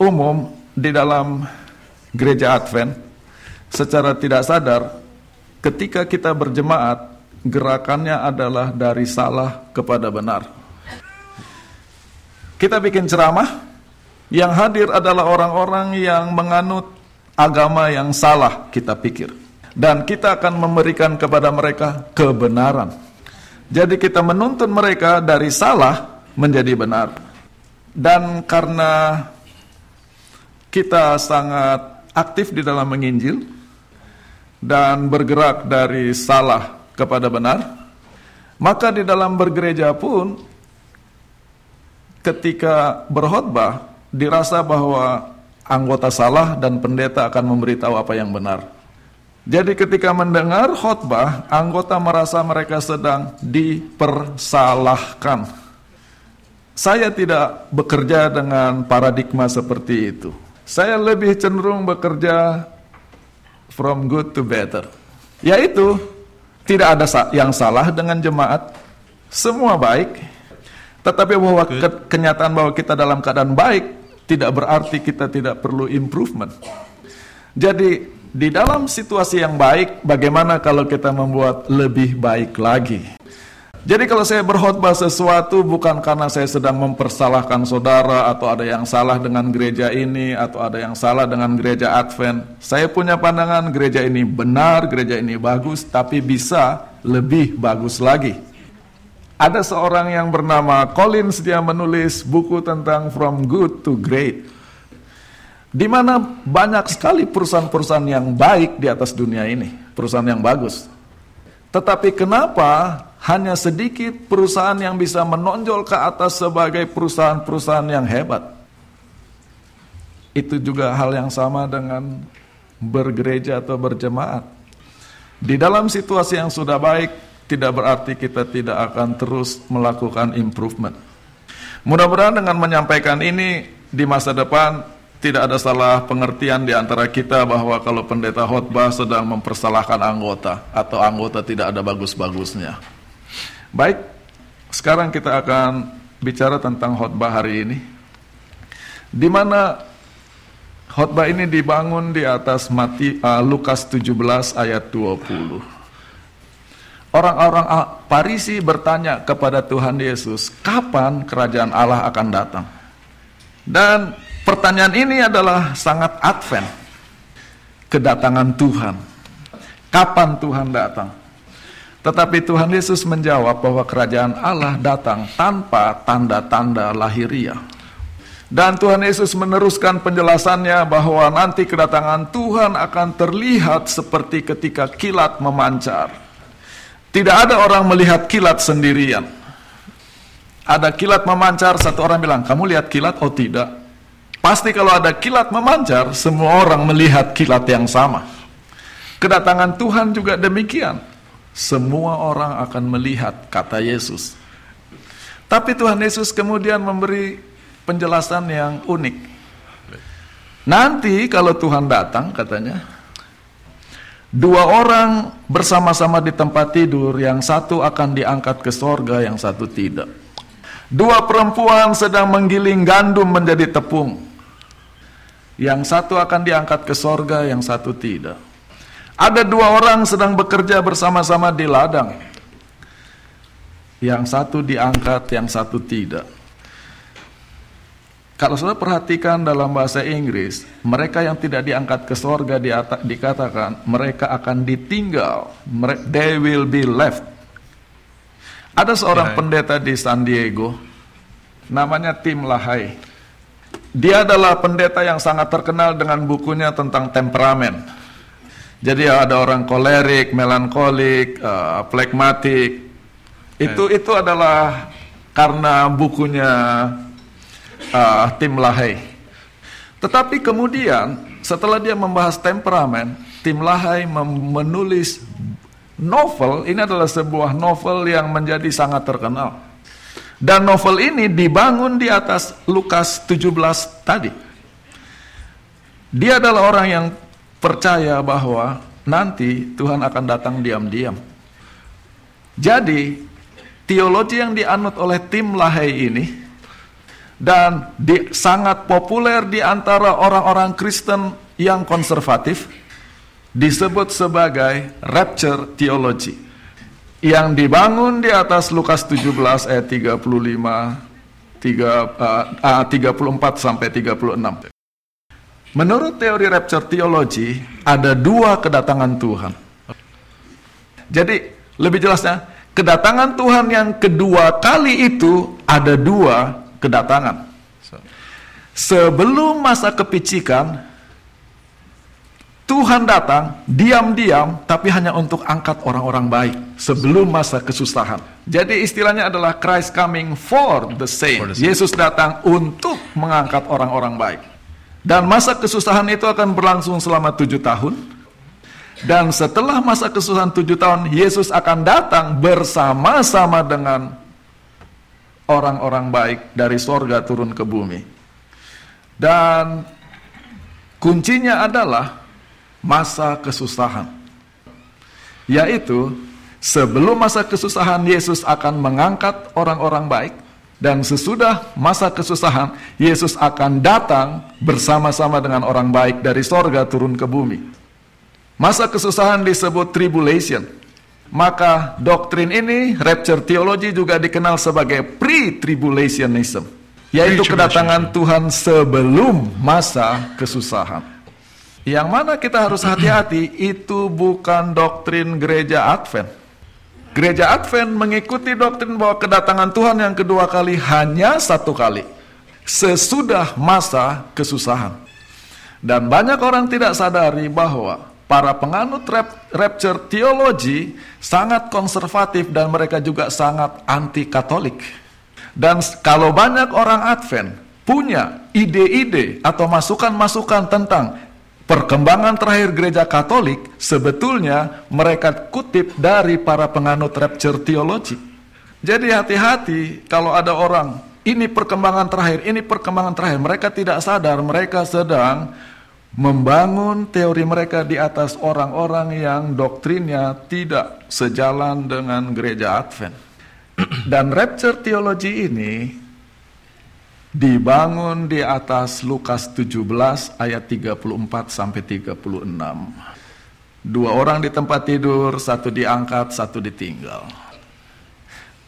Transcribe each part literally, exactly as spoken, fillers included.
umum di dalam gereja Advent, secara tidak sadar ketika kita berjemaat, gerakannya adalah dari salah kepada benar. Kita bikin ceramah, yang hadir adalah orang-orang yang menganut agama yang salah, kita pikir. Dan kita akan memberikan kepada mereka kebenaran. Jadi kita menuntun mereka dari salah menjadi benar. Dan karena kita sangat aktif di dalam menginjil dan bergerak dari salah kepada benar, maka di dalam bergereja pun ketika berkhotbah dirasa bahwa anggota salah dan pendeta akan memberitahu apa yang benar. Jadi ketika mendengar khotbah, anggota merasa mereka sedang dipersalahkan. Saya tidak bekerja dengan paradigma seperti itu. Saya lebih cenderung bekerja from good to better. Yaitu tidak ada yang salah dengan jemaat, semua baik. Tetapi bahwa ke- kenyataan bahwa kita dalam keadaan baik tidak berarti kita tidak perlu improvement. Jadi di dalam situasi yang baik, bagaimana kalau kita membuat lebih baik lagi? Jadi kalau saya berkhotbah sesuatu bukan karena saya sedang mempersalahkan saudara, atau ada yang salah dengan gereja ini, atau ada yang salah dengan gereja Advent. Saya punya pandangan gereja ini benar, gereja ini bagus, tapi bisa lebih bagus lagi. Ada seorang yang bernama Collins, dia menulis buku tentang From Good to Great, di mana banyak sekali perusahaan-perusahaan yang baik di atas dunia ini, perusahaan yang bagus. Tetapi kenapa hanya sedikit perusahaan yang bisa menonjol ke atas sebagai perusahaan-perusahaan yang hebat? Itu juga hal yang sama dengan bergereja atau berjemaat. Di dalam situasi yang sudah baik, tidak berarti kita tidak akan terus melakukan improvement. Mudah-mudahan dengan menyampaikan ini, di masa depan tidak ada salah pengertian di antara kita bahwa kalau pendeta khotbah sedang mempersalahkan anggota, atau anggota tidak ada bagus-bagusnya. Baik, sekarang kita akan bicara tentang khotbah hari ini, di mana khotbah ini dibangun di atas mati, uh, Lukas tujuh belas ayat dua puluh. Orang-orang Farisi bertanya kepada Tuhan Yesus, kapan kerajaan Allah akan datang? Dan pertanyaan ini adalah sangat Advent. Kedatangan Tuhan. Kapan Tuhan datang? Tetapi Tuhan Yesus menjawab bahwa kerajaan Allah datang tanpa tanda-tanda lahiriah. Dan Tuhan Yesus meneruskan penjelasannya bahwa nanti kedatangan Tuhan akan terlihat seperti ketika kilat memancar. Tidak ada orang melihat kilat sendirian. Ada kilat memancar, satu orang bilang, kamu lihat kilat? Oh tidak. Pasti kalau ada kilat memancar, semua orang melihat kilat yang sama. Kedatangan Tuhan juga demikian. Semua orang akan melihat, kata Yesus. Tapi Tuhan Yesus kemudian memberi penjelasan yang unik. Nanti kalau Tuhan datang, katanya, dua orang bersama-sama di tempat tidur, yang satu akan diangkat ke sorga, yang satu tidak. Dua perempuan sedang menggiling gandum menjadi tepung, yang satu akan diangkat ke sorga, yang satu tidak. Ada dua orang sedang bekerja bersama-sama di ladang, yang satu diangkat, yang satu tidak. Kalau saudara perhatikan dalam bahasa Inggris, mereka yang tidak diangkat ke sorga diata- dikatakan mereka akan ditinggal. Mere- they will be left. Ada seorang yeah. pendeta di San Diego, namanya Tim LaHaye. Dia adalah pendeta yang sangat terkenal dengan bukunya tentang temperamen. Jadi ada orang kolerik, melankolik, uh, phlegmatik. Itu yeah. itu adalah karena bukunya Uh, Tim LaHaye. Tetapi kemudian setelah dia membahas temperamen, Tim LaHaye mem- menulis novel. Ini adalah sebuah novel yang menjadi sangat terkenal. Dan novel ini dibangun di atas Lukas tujuh belas tadi. Dia adalah orang yang percaya bahwa nanti Tuhan akan datang diam-diam. Jadi teologi yang dianut oleh Tim LaHaye ini dan di, sangat populer di antara orang-orang Kristen yang konservatif, disebut sebagai Rapture theology, yang dibangun di atas Lukas tujuh belas ayat tiga puluh lima, tiga puluh empat sampai tiga puluh enam. Menurut teori Rapture theology, ada dua kedatangan Tuhan. Jadi lebih jelasnya, kedatangan Tuhan yang kedua kali itu ada dua kedatangan. Sebelum masa kepicikan, Tuhan datang diam-diam, tapi hanya untuk angkat orang-orang baik sebelum masa kesusahan. Jadi istilahnya adalah Christ coming for the saints. Yesus datang untuk mengangkat orang-orang baik. Dan masa kesusahan itu akan berlangsung selama tujuh tahun. Dan setelah masa kesusahan tujuh tahun, Yesus akan datang bersama-sama dengan orang-orang baik dari sorga turun ke bumi. Dan kuncinya adalah masa kesusahan, yaitu sebelum masa kesusahan Yesus akan mengangkat orang-orang baik, dan sesudah masa kesusahan Yesus akan datang bersama-sama dengan orang baik dari sorga turun ke bumi. Masa kesusahan disebut tribulation. Maka doktrin ini, rapture theology, juga dikenal sebagai pre-tribulationism, yaitu kedatangan Tuhan sebelum masa kesusahan. Yang mana kita harus hati-hati, itu bukan doktrin gereja Advent. Gereja Advent mengikuti doktrin bahwa kedatangan Tuhan yang kedua kali hanya satu kali, sesudah masa kesusahan. Dan banyak orang tidak sadari bahwa para penganut rapture theology sangat konservatif dan mereka juga sangat anti-katolik. Dan kalau banyak orang Advent punya ide-ide atau masukan-masukan tentang perkembangan terakhir gereja Katolik, sebetulnya mereka kutip dari para penganut rapture theology. Jadi hati-hati kalau ada orang, ini perkembangan terakhir, ini perkembangan terakhir. Mereka tidak sadar, mereka sedang membangun teori mereka di atas orang-orang yang doktrinnya tidak sejalan dengan gereja Advent. Dan rapture theology ini dibangun di atas Lukas tujuh belas ayat tiga puluh empat sampai tiga puluh enam. Dua orang di tempat tidur, satu diangkat, satu ditinggal.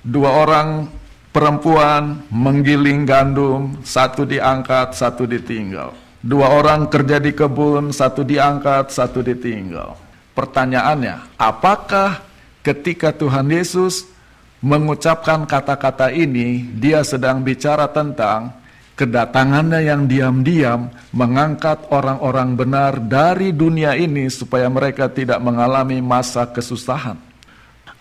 Dua orang perempuan menggiling gandum, satu diangkat, satu ditinggal. Dua orang kerja di kebun, satu diangkat, satu ditinggal. Pertanyaannya, apakah ketika Tuhan Yesus mengucapkan kata-kata ini, dia sedang bicara tentang kedatangannya yang diam-diam mengangkat orang-orang benar dari dunia ini supaya mereka tidak mengalami masa kesusahan?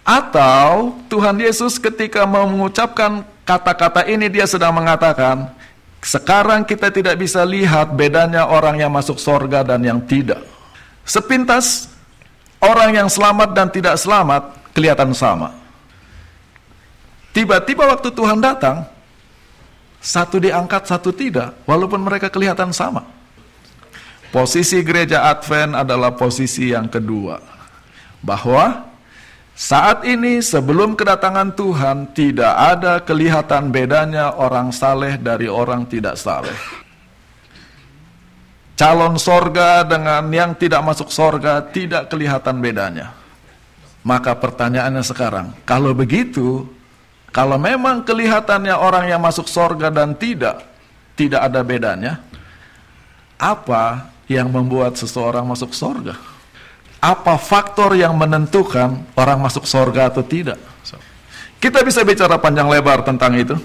Atau Tuhan Yesus ketika mengucapkan kata-kata ini, dia sedang mengatakan, sekarang kita tidak bisa lihat bedanya orang yang masuk sorga dan yang tidak. Sepintas, orang yang selamat dan tidak selamat kelihatan sama. Tiba-tiba waktu Tuhan datang, satu diangkat, satu tidak, walaupun mereka kelihatan sama. Posisi gereja Advent adalah posisi yang kedua, bahwa saat ini sebelum kedatangan Tuhan tidak ada kelihatan bedanya orang saleh dari orang tidak saleh, calon sorga dengan yang tidak masuk sorga tidak kelihatan bedanya. Maka pertanyaannya sekarang, kalau begitu, kalau memang kelihatannya orang yang masuk sorga dan tidak, tidak ada bedanya, apa yang membuat seseorang masuk sorga? Apa faktor yang menentukan orang masuk sorga atau tidak? Kita bisa bicara panjang lebar tentang itu,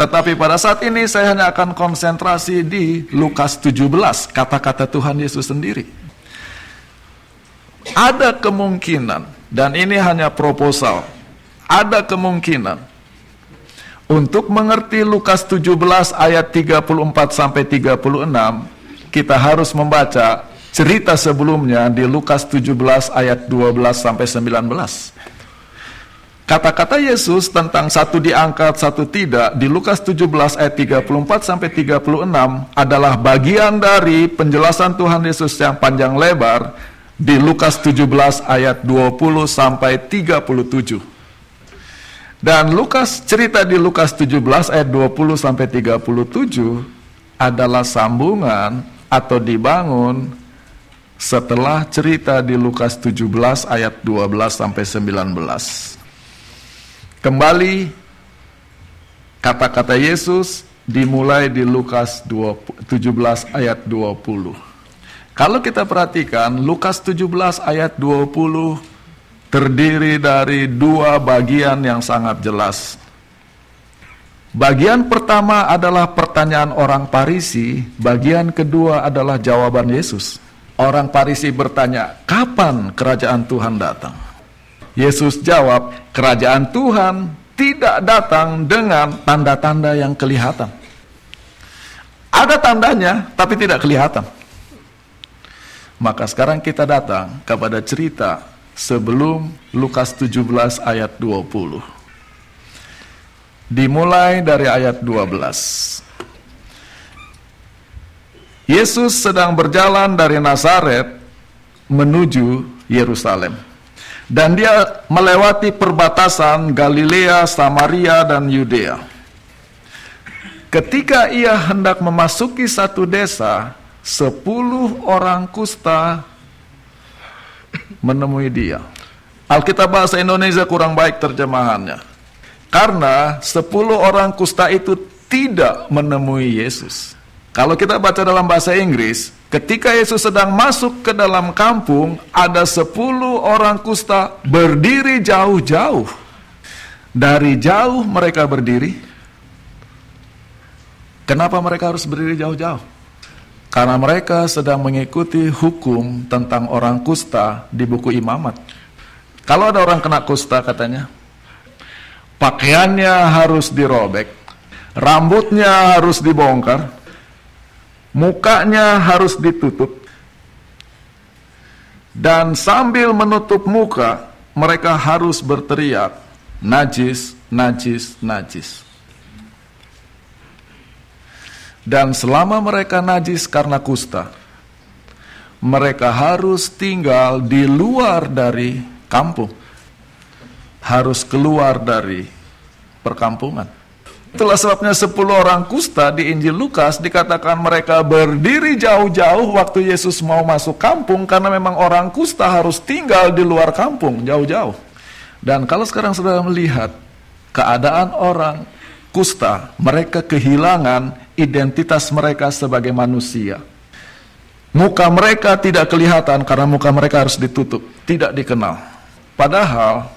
tetapi pada saat ini saya hanya akan konsentrasi di Lukas tujuh belas, kata-kata Tuhan Yesus sendiri. Ada kemungkinan, dan ini hanya proposal, ada kemungkinan untuk mengerti Lukas tujuh belas ayat tiga puluh empat sampai tiga puluh enam, kita harus membaca cerita sebelumnya di Lukas tujuh belas ayat dua belas sampai sembilan belas. Kata-kata Yesus tentang satu diangkat, satu tidak di Lukas tujuh belas ayat tiga puluh empat sampai tiga puluh enam adalah bagian dari penjelasan Tuhan Yesus yang panjang lebar di Lukas tujuh belas ayat dua puluh sampai tiga puluh tujuh. Dan Lukas, cerita di Lukas tujuh belas ayat dua puluh sampai tiga puluh tujuh adalah sambungan atau dibangun setelah cerita di Lukas tujuh belas ayat dua belas sampai sembilan belas. Kembali kata-kata Yesus dimulai di Lukas tujuh belas ayat dua puluh. Kalau kita perhatikan Lukas tujuh belas ayat dua puluh terdiri dari dua bagian yang sangat jelas. Bagian pertama adalah pertanyaan orang Farisi, bagian kedua adalah jawaban Yesus. Orang Farisi bertanya, "Kapan kerajaan Tuhan datang?" Yesus jawab, "Kerajaan Tuhan tidak datang dengan tanda-tanda yang kelihatan." Ada tandanya, tapi tidak kelihatan. Maka sekarang kita datang kepada cerita sebelum Lukas tujuh belas ayat dua puluh. Dimulai dari ayat dua belas. Yesus sedang berjalan dari Nazaret menuju Yerusalem. Dan dia melewati perbatasan Galilea, Samaria, dan Yudea. Ketika ia hendak memasuki satu desa, sepuluh orang kusta menemui dia. Alkitab bahasa Indonesia kurang baik terjemahannya, karena sepuluh orang kusta itu tidak menemui Yesus. Kalau kita baca dalam bahasa Inggris, ketika Yesus sedang masuk ke dalam kampung, ada sepuluh orang kusta berdiri jauh-jauh. Dari jauh mereka berdiri. Kenapa mereka harus berdiri jauh-jauh? Karena mereka sedang mengikuti hukum tentang orang kusta di buku imamat. Kalau ada orang kena kusta katanya, pakaiannya harus dirobek, rambutnya harus dibongkar, mukanya harus ditutup. Dan sambil menutup muka, mereka harus berteriak, najis, najis, najis. Dan selama mereka najis karena kusta, mereka harus tinggal di luar dari kampung. Harus keluar dari perkampungan. Itulah sebabnya sepuluh orang kusta di Injil Lukas dikatakan mereka berdiri jauh-jauh waktu Yesus mau masuk kampung, karena memang orang kusta harus tinggal di luar kampung, jauh-jauh. Dan kalau sekarang saudara melihat keadaan orang kusta, mereka kehilangan identitas mereka sebagai manusia. Muka mereka tidak kelihatan karena muka mereka harus ditutup, tidak dikenal. Padahal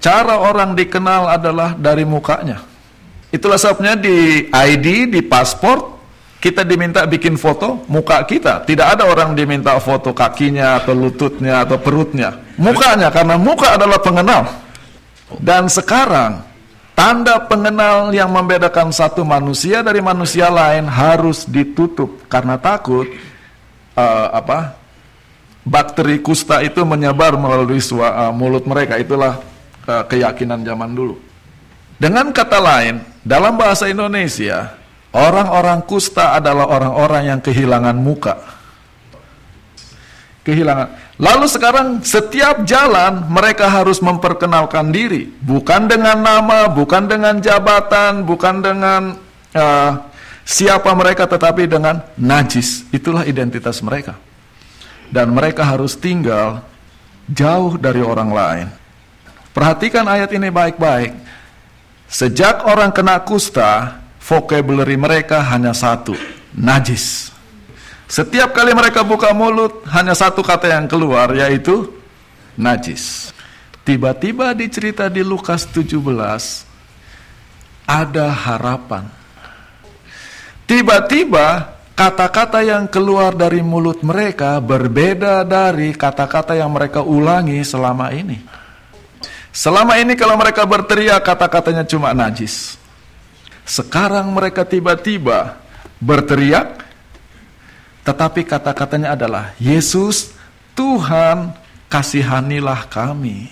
cara orang dikenal adalah dari mukanya. Itulah sebabnya di I D, di paspor, kita diminta bikin foto muka kita. Tidak ada orang diminta foto kakinya atau lututnya atau perutnya. Mukanya, karena muka adalah pengenal. Dan sekarang tanda pengenal yang membedakan satu manusia dari manusia lain harus ditutup, karena takut uh, apa bakteri kusta itu menyebar melalui sua, uh, mulut mereka. Itulah uh, keyakinan zaman dulu. Dengan kata lain, dalam bahasa Indonesia, orang-orang kusta adalah orang-orang yang kehilangan muka. Kehilangan. Lalu sekarang setiap jalan mereka harus memperkenalkan diri. Bukan dengan nama, bukan dengan jabatan, bukan dengan uh, siapa mereka, tetapi dengan najis. Itulah identitas mereka. Dan mereka harus tinggal jauh dari orang lain. Perhatikan ayat ini baik-baik. Sejak orang kena kusta, vocabulary mereka hanya satu, najis. Setiap kali mereka buka mulut, hanya satu kata yang keluar, yaitu najis. Tiba-tiba di cerita di Lukas tujuh belas, ada harapan. Tiba-tiba kata-kata yang keluar dari mulut mereka berbeda dari kata-kata yang mereka ulangi selama ini. Selama ini kalau mereka berteriak, kata-katanya cuma najis. Sekarang mereka tiba-tiba berteriak, tetapi kata-katanya adalah, Yesus, Tuhan, kasihanilah kami.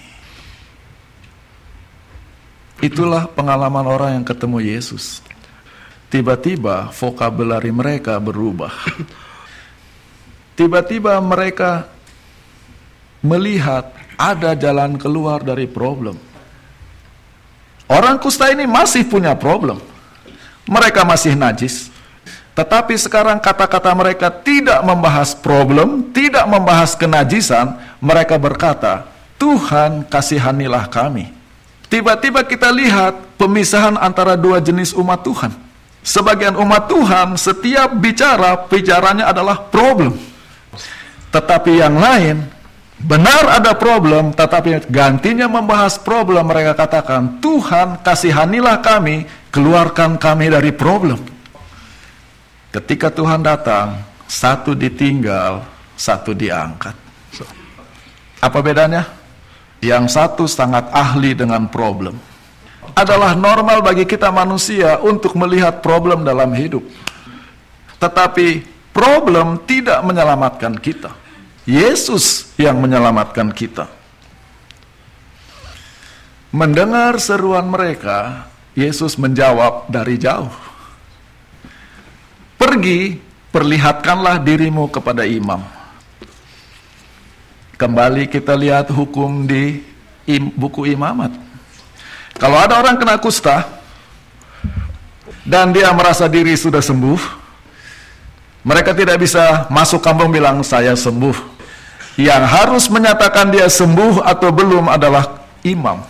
Itulah pengalaman orang yang ketemu Yesus. Tiba-tiba vocabulary mereka berubah. Tiba-tiba mereka melihat ada jalan keluar dari problem. Orang kusta ini masih punya problem. Mereka masih najis. Tetapi sekarang kata-kata mereka tidak membahas problem, tidak membahas kenajisan. Mereka berkata, Tuhan kasihanilah kami. Tiba-tiba kita lihat pemisahan antara dua jenis umat Tuhan. Sebagian umat Tuhan setiap bicara, bicaranya adalah problem. Tetapi yang lain, benar ada problem, tetapi gantinya membahas problem, mereka katakan, Tuhan kasihanilah kami, keluarkan kami dari problem. Ketika Tuhan datang, satu ditinggal, satu diangkat. Apa bedanya? Yang satu sangat ahli dengan problem. Adalah normal bagi kita manusia untuk melihat problem dalam hidup. Tetapi problem tidak menyelamatkan kita. Yesus yang menyelamatkan kita. Mendengar seruan mereka, Yesus menjawab dari jauh. Pergi, perlihatkanlah dirimu kepada imam. Kembali kita lihat hukum di buku Imamat. Kalau ada orang kena kusta, dan dia merasa diri sudah sembuh, mereka tidak bisa masuk kampung bilang, saya sembuh. Yang harus menyatakan dia sembuh atau belum adalah imam.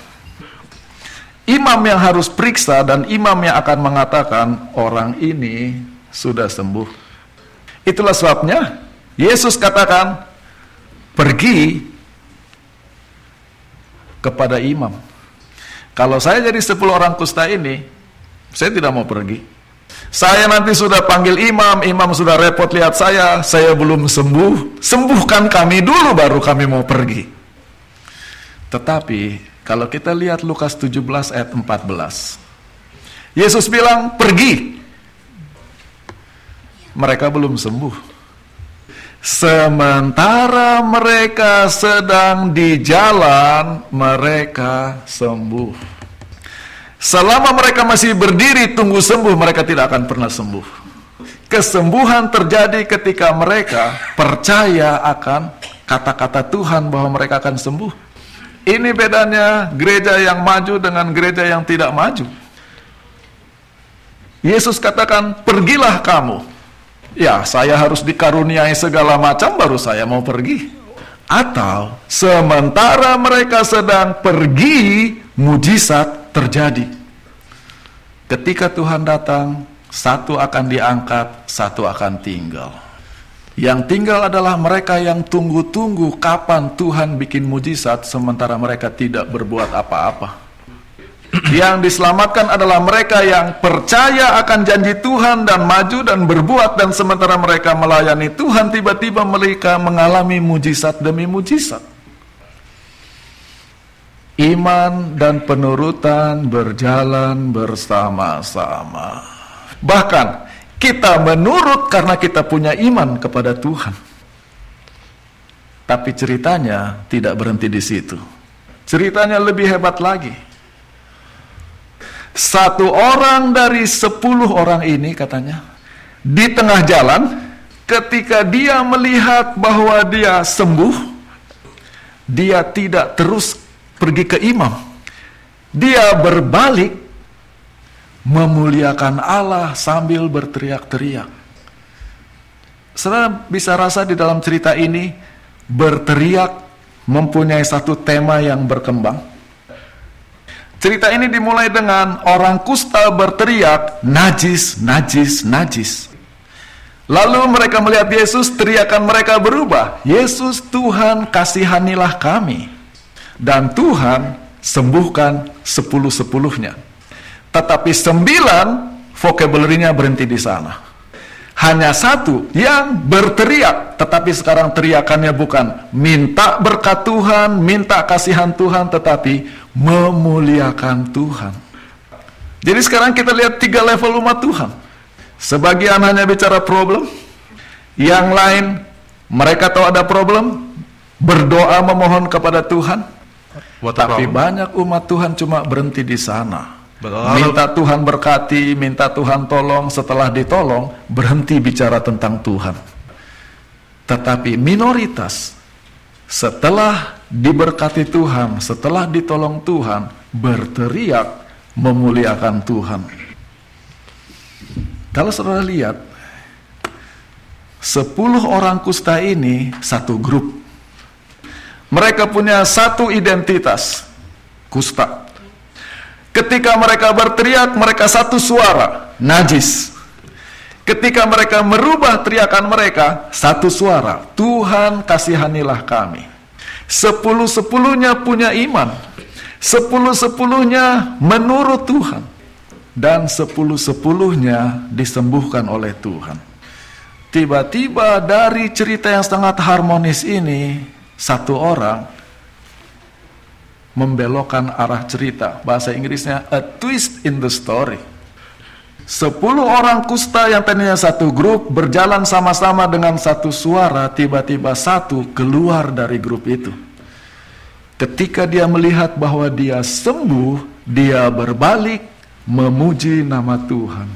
Imam yang harus periksa dan imam yang akan mengatakan orang ini sudah sembuh. Itulah sebabnya Yesus katakan pergi kepada imam. Kalau saya jadi sepuluh orang kusta ini, saya tidak mau pergi. Saya nanti sudah panggil imam, imam sudah repot lihat saya, saya belum sembuh, sembuhkan kami dulu baru kami mau pergi. Tetapi kalau kita lihat Lukas tujuh belas ayat empat belas, Yesus bilang pergi, mereka belum sembuh. Sementara mereka sedang di jalan, mereka sembuh. Selama mereka masih berdiri tunggu sembuh, mereka tidak akan pernah sembuh. Kesembuhan terjadi ketika mereka percaya akan kata-kata Tuhan bahwa mereka akan sembuh. Ini bedanya gereja yang maju dengan gereja yang tidak maju. Yesus katakan, pergilah kamu. Ya, saya harus dikaruniai segala macam baru saya mau pergi. Atau sementara mereka sedang pergi, mujizat terjadi. Ketika Tuhan datang, satu akan diangkat, satu akan tinggal. Yang tinggal adalah mereka yang tunggu-tunggu kapan Tuhan bikin mujizat, sementara mereka tidak berbuat apa-apa. Yang diselamatkan adalah mereka yang percaya akan janji Tuhan dan maju dan berbuat, dan sementara mereka melayani Tuhan, tiba-tiba mereka mengalami mujizat demi mujizat. Iman dan penurutan berjalan bersama-sama. Bahkan kita menurut karena kita punya iman kepada Tuhan. Tapi ceritanya tidak berhenti di situ. Ceritanya lebih hebat lagi. Satu orang dari sepuluh orang ini katanya, di tengah jalan ketika dia melihat bahwa dia sembuh, dia tidak terus pergi ke imam. Dia berbalik memuliakan Allah sambil berteriak-teriak. Saudara bisa rasa di dalam cerita ini, berteriak mempunyai satu tema yang berkembang. Cerita ini dimulai dengan orang kusta berteriak, najis, najis, najis. Lalu mereka melihat Yesus, teriakan mereka berubah. Yesus, Tuhan kasihanilah kami. Dan Tuhan sembuhkan sepuluh-sepuluhnya. Tetapi sembilan, vocabulary-nya berhenti di sana. Hanya satu yang berteriak, tetapi sekarang teriakannya bukan minta berkat Tuhan, minta kasihan Tuhan, tetapi memuliakan Tuhan. Jadi sekarang kita lihat tiga level umat Tuhan. Sebagian hanya bicara problem. Yang lain, mereka tahu ada problem, berdoa memohon kepada Tuhan. Tapi banyak umat Tuhan cuma berhenti di sana. Minta Tuhan berkati, minta Tuhan tolong, setelah ditolong, berhenti bicara tentang Tuhan. Tetapi minoritas, setelah diberkati Tuhan, setelah ditolong Tuhan, berteriak, memuliakan Tuhan. Kalau saudara lihat, sepuluh orang kusta ini satu grup. Mereka punya satu identitas, kusta. Ketika mereka berteriak, mereka satu suara, najis. Ketika mereka merubah teriakan mereka, satu suara, Tuhan kasihanilah kami. Sepuluh-sepuluhnya punya iman. Sepuluh-sepuluhnya menurut Tuhan. Dan sepuluh-sepuluhnya disembuhkan oleh Tuhan. Tiba-tiba dari cerita yang sangat harmonis ini, satu orang membelokkan arah cerita. Bahasa Inggrisnya, a twist in the story. Sepuluh orang kusta yang tadinya satu grup berjalan sama-sama dengan satu suara, tiba-tiba satu keluar dari grup itu. Ketika dia melihat bahwa dia sembuh, dia berbalik memuji nama Tuhan.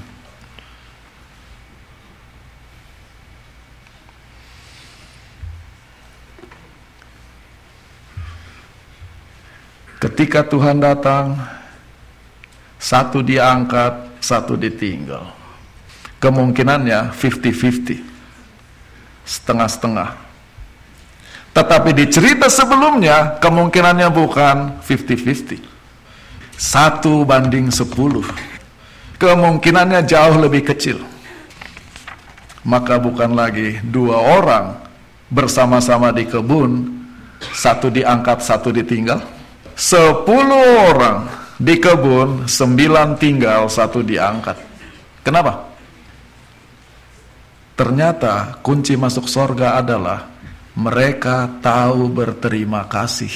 Ketika Tuhan datang, satu diangkat, satu ditinggal. Kemungkinannya lima puluh lima puluh, setengah-setengah. Tetapi di cerita sebelumnya, kemungkinannya bukan lima puluh lima puluh, satu banding sepuluh. Kemungkinannya jauh lebih kecil. Maka bukan lagi dua orang bersama-sama di kebun, satu diangkat, satu ditinggal. Sepuluh orang di kebun, sembilan tinggal, satu diangkat. Kenapa? Ternyata kunci masuk sorga adalah mereka tahu berterima kasih.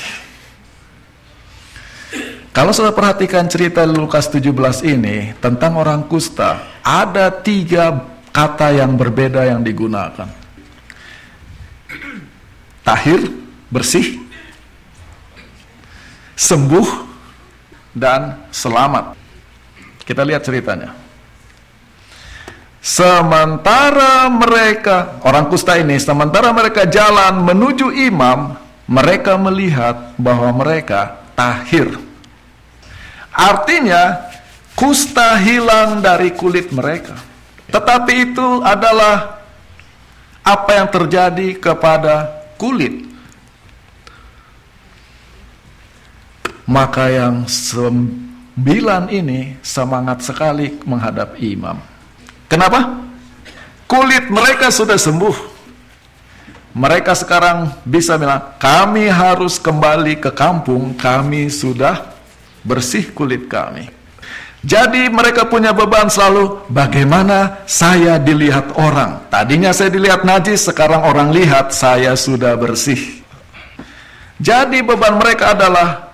Kalau sudah perhatikan cerita Lukas tujuh belas ini tentang orang kusta, ada tiga kata yang berbeda yang digunakan. Tahir, bersih, sembuh, dan selamat. Kita lihat ceritanya. Sementara mereka, orang kusta ini, sementara mereka jalan menuju imam, mereka melihat bahwa mereka tahir. Artinya, kusta hilang dari kulit mereka. Tetapi itu adalah apa yang terjadi kepada kulit. Maka yang sembilan ini semangat sekali menghadap imam. Kenapa? Kulit mereka sudah sembuh. Mereka sekarang bisa bilang, kami harus kembali ke kampung, kami sudah bersih kulit kami. Jadi mereka punya beban selalu, bagaimana saya dilihat orang. Tadinya saya dilihat najis, sekarang orang lihat saya sudah bersih. Jadi beban mereka adalah,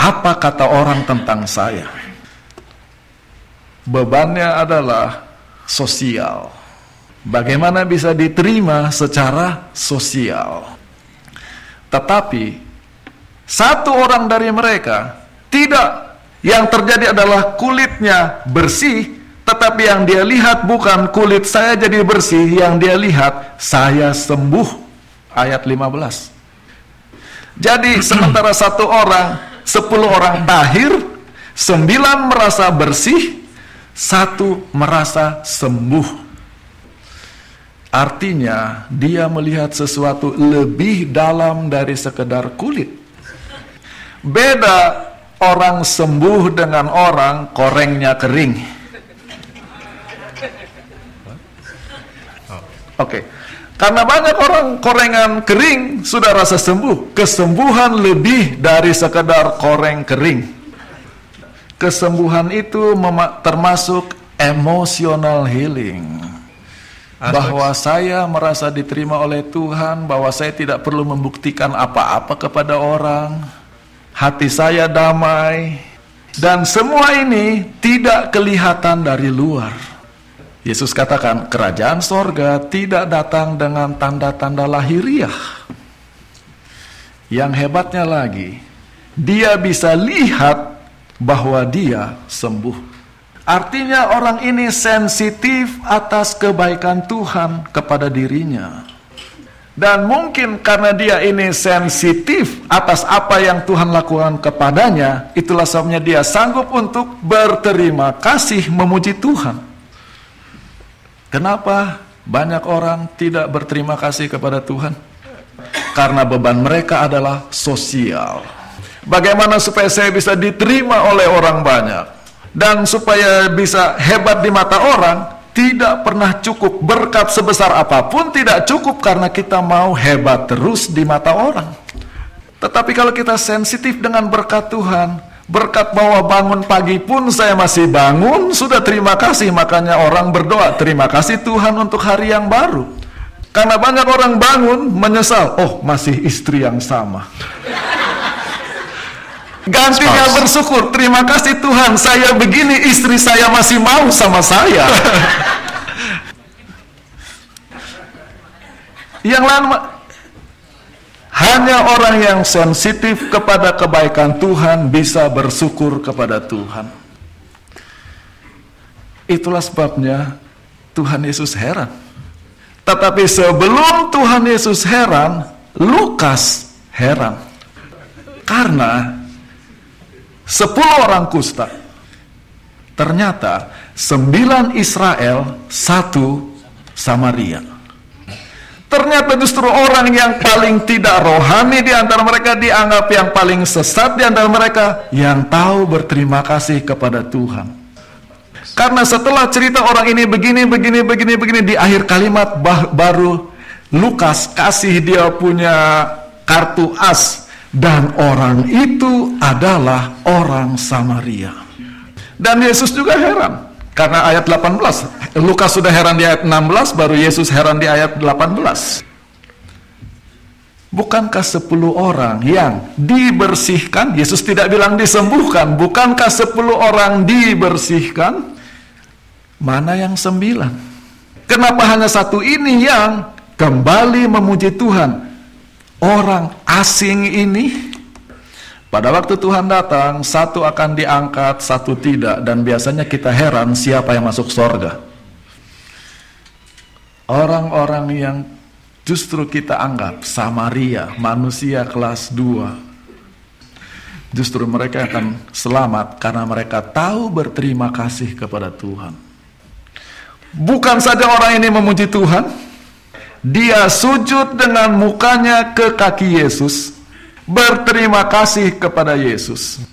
apa kata orang tentang saya? Bebannya adalah sosial. Bagaimana bisa diterima secara sosial? Tetapi satu orang dari mereka tidak. Yang terjadi adalah kulitnya bersih, tetapi yang dia lihat bukan kulit saya jadi bersih, yang dia lihat saya sembuh. Ayat lima belas. Jadi sementara satu orang, sepuluh orang tahir, sembilan merasa bersih, satu merasa sembuh. Artinya dia melihat sesuatu lebih dalam dari sekedar kulit. Beda orang sembuh dengan orang korengnya kering. Oke. Okay. Karena banyak orang korengan kering sudah rasa sembuh. Kesembuhan lebih dari sekedar koreng kering. Kesembuhan itu mema- termasuk emotional healing. Aspek. Bahwa saya merasa diterima oleh Tuhan, bahwa saya tidak perlu membuktikan apa-apa kepada orang. Hati saya damai. Dan semua ini tidak kelihatan dari luar. Yesus katakan, kerajaan sorga tidak datang dengan tanda-tanda lahiriah. Yang hebatnya lagi, dia bisa lihat bahwa dia sembuh. Artinya orang ini sensitif atas kebaikan Tuhan kepada dirinya. Dan mungkin karena dia ini sensitif atas apa yang Tuhan lakukan kepadanya, itulah sebabnya dia sanggup untuk berterima kasih memuji Tuhan. Kenapa banyak orang tidak berterima kasih kepada Tuhan? Karena beban mereka adalah sosial. Bagaimana supaya saya bisa diterima oleh orang banyak? Dan supaya bisa hebat di mata orang? Tidak pernah cukup, berkat sebesar apapun tidak cukup karena kita mau hebat terus di mata orang. Tetapi kalau kita sensitif dengan berkat Tuhan, berkat bahwa bangun pagi pun saya masih bangun, sudah terima kasih. Makanya orang berdoa, terima kasih Tuhan untuk hari yang baru. Karena banyak orang bangun menyesal, oh masih istri yang sama. Gantinya bersyukur, terima kasih Tuhan, saya begini, istri saya masih mau sama saya. Yang lain, hanya orang yang sensitif kepada kebaikan Tuhan bisa bersyukur kepada Tuhan. Itulah sebabnya Tuhan Yesus heran. Tetapi sebelum Tuhan Yesus heran, Lukas heran. Karena Sepuluh orang kusta, ternyata sembilan Israel, satu Samaria. Ternyata justru orang yang paling tidak rohani di antara mereka dianggap yang paling sesat di antara mereka, yang tahu berterima kasih kepada Tuhan. Karena setelah cerita orang ini begini, begini, begini, begini, di akhir kalimat bah, baru Lukas kasih dia punya kartu as. Dan orang itu adalah orang Samaria. Dan Yesus juga heran. Karena ayat delapan belas. Lukas sudah heran di ayat enam belas, baru Yesus heran di ayat delapan belas. Bukankah sepuluh orang yang dibersihkan, Yesus tidak bilang disembuhkan, bukankah sepuluh orang dibersihkan? Mana yang sembilan? Kenapa hanya satu ini yang kembali memuji Tuhan? Orang asing ini, pada waktu Tuhan datang, satu akan diangkat, satu tidak. Dan biasanya kita heran siapa yang masuk surga. Orang-orang yang justru kita anggap Samaria, manusia kelas dua. Justru mereka akan selamat karena mereka tahu berterima kasih kepada Tuhan. Bukan saja orang ini memuji Tuhan, dia sujud dengan mukanya ke kaki Yesus, berterima kasih kepada Yesus.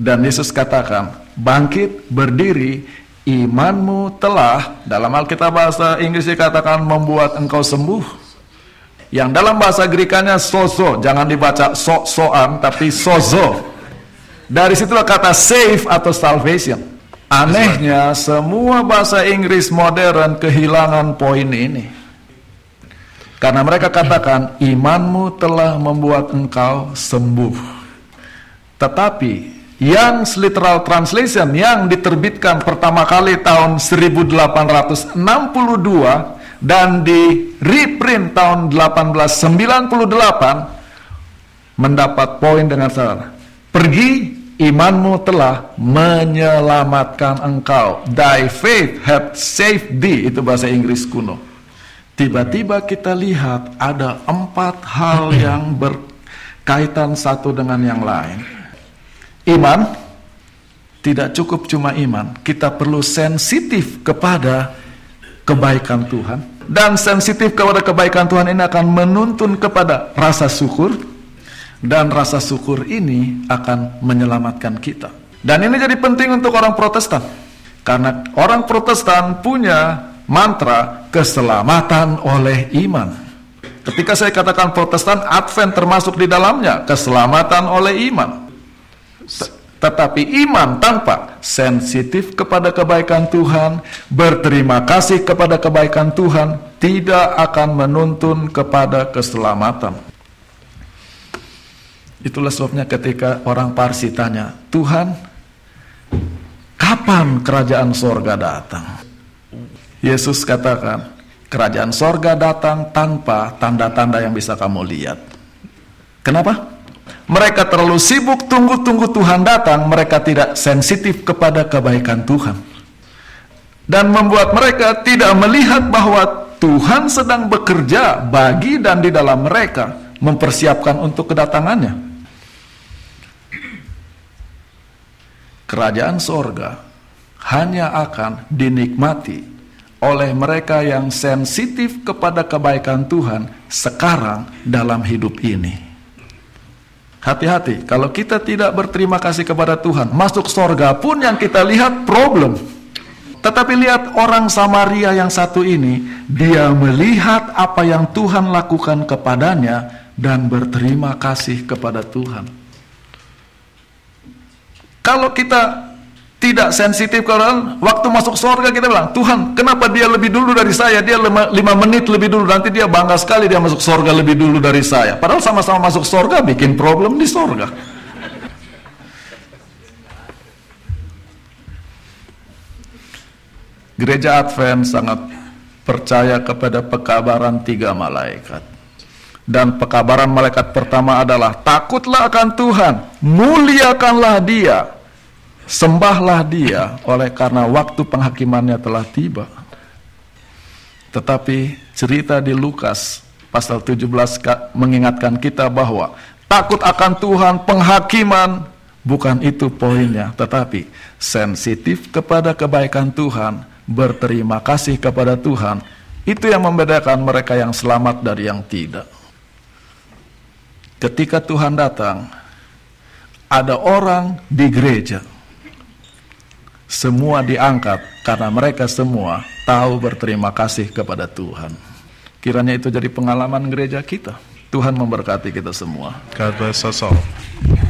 Dan Yesus katakan, bangkit, berdiri, imanmu telah, dalam Alkitab bahasa Inggris dikatakan membuat engkau sembuh. Yang dalam bahasa Greek-nya sozo, jangan dibaca so-soan, tapi sozo. Dari situlah kata save atau salvation. Anehnya, semua bahasa Inggris modern kehilangan poin ini. Karena mereka katakan, imanmu telah membuat engkau sembuh. Tetapi, yang literal translation yang diterbitkan pertama kali tahun seribu delapan ratus enam puluh dua dan di reprint tahun delapan belas sembilan puluh delapan mendapat poin dengan salah. Pergi, imanmu telah menyelamatkan engkau. Thy faith hath saved thee. Itu bahasa Inggris kuno. Tiba-tiba kita lihat ada empat hal yang berkaitan satu dengan yang lain. Iman, tidak cukup cuma iman. Kita perlu sensitif kepada kebaikan Tuhan. Dan sensitif kepada kebaikan Tuhan ini akan menuntun kepada rasa syukur. Dan rasa syukur ini akan menyelamatkan kita. Dan ini jadi penting untuk orang Protestan. Karena orang Protestan punya mantra keselamatan oleh iman. Ketika saya katakan Protestan, Advent termasuk di dalamnya, keselamatan oleh iman. Tetapi iman tanpa sensitif kepada kebaikan Tuhan, berterima kasih kepada kebaikan Tuhan, tidak akan menuntun kepada keselamatan. Itulah sebabnya ketika orang Farisi tanya, Tuhan, kapan kerajaan sorga datang? Yesus katakan, kerajaan sorga datang tanpa tanda-tanda yang bisa kamu lihat. Kenapa? Mereka terlalu sibuk tunggu-tunggu Tuhan datang, mereka tidak sensitif kepada kebaikan Tuhan. Dan membuat mereka tidak melihat bahwa Tuhan sedang bekerja bagi dan di dalam mereka, mempersiapkan untuk kedatangannya. Kerajaan sorga hanya akan dinikmati oleh mereka yang sensitif kepada kebaikan Tuhan sekarang dalam hidup ini. Hati-hati, kalau kita tidak berterima kasih kepada Tuhan, masuk sorga pun yang kita lihat problem. Tetapi lihat orang Samaria yang satu ini, dia melihat apa yang Tuhan lakukan kepadanya dan berterima kasih kepada Tuhan. Kalau kita tidak sensitif, kalau waktu masuk surga kita bilang, Tuhan, kenapa dia lebih dulu dari saya? Dia lima, lima menit lebih dulu, nanti dia bangga sekali dia masuk surga lebih dulu dari saya. Padahal sama-sama masuk surga, bikin problem di surga. Gereja Advent sangat percaya kepada pekabaran tiga malaikat. Dan pekabaran malaikat pertama adalah, takutlah akan Tuhan, muliakanlah Dia, sembahlah Dia, oleh karena waktu penghakimannya telah tiba. Tetapi cerita di Lukas pasal tujuh belas mengingatkan kita bahwa takut akan Tuhan, penghakiman, bukan itu poinnya, tetapi sensitif kepada kebaikan Tuhan, berterima kasih kepada Tuhan. Itu yang membedakan mereka yang selamat dari yang tidak. Ketika Tuhan datang, ada orang di gereja. Semua diangkat karena mereka semua tahu berterima kasih kepada Tuhan. Kiranya itu jadi pengalaman gereja kita. Tuhan memberkati kita semua. God bless us all.